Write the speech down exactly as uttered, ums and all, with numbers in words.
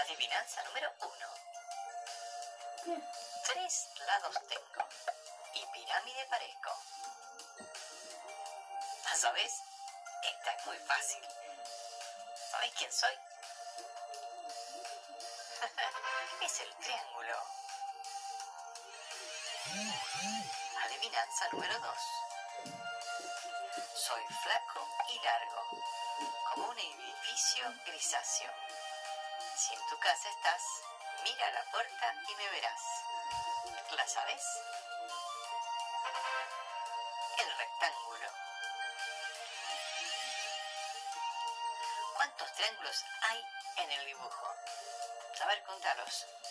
Adivinanza número uno. Tres lados tengo y pirámide parezco. ¿La sabés? Esta es muy fácil. ¿Sabéis quién soy? Es el triángulo. Adivinanza número dos. Soy flaco y largo, como un edificio grisáceo. Si en tu casa estás, mira a la puerta y me verás. ¿La sabes? El rectángulo. ¿Cuántos triángulos hay en el dibujo? A ver, contalos.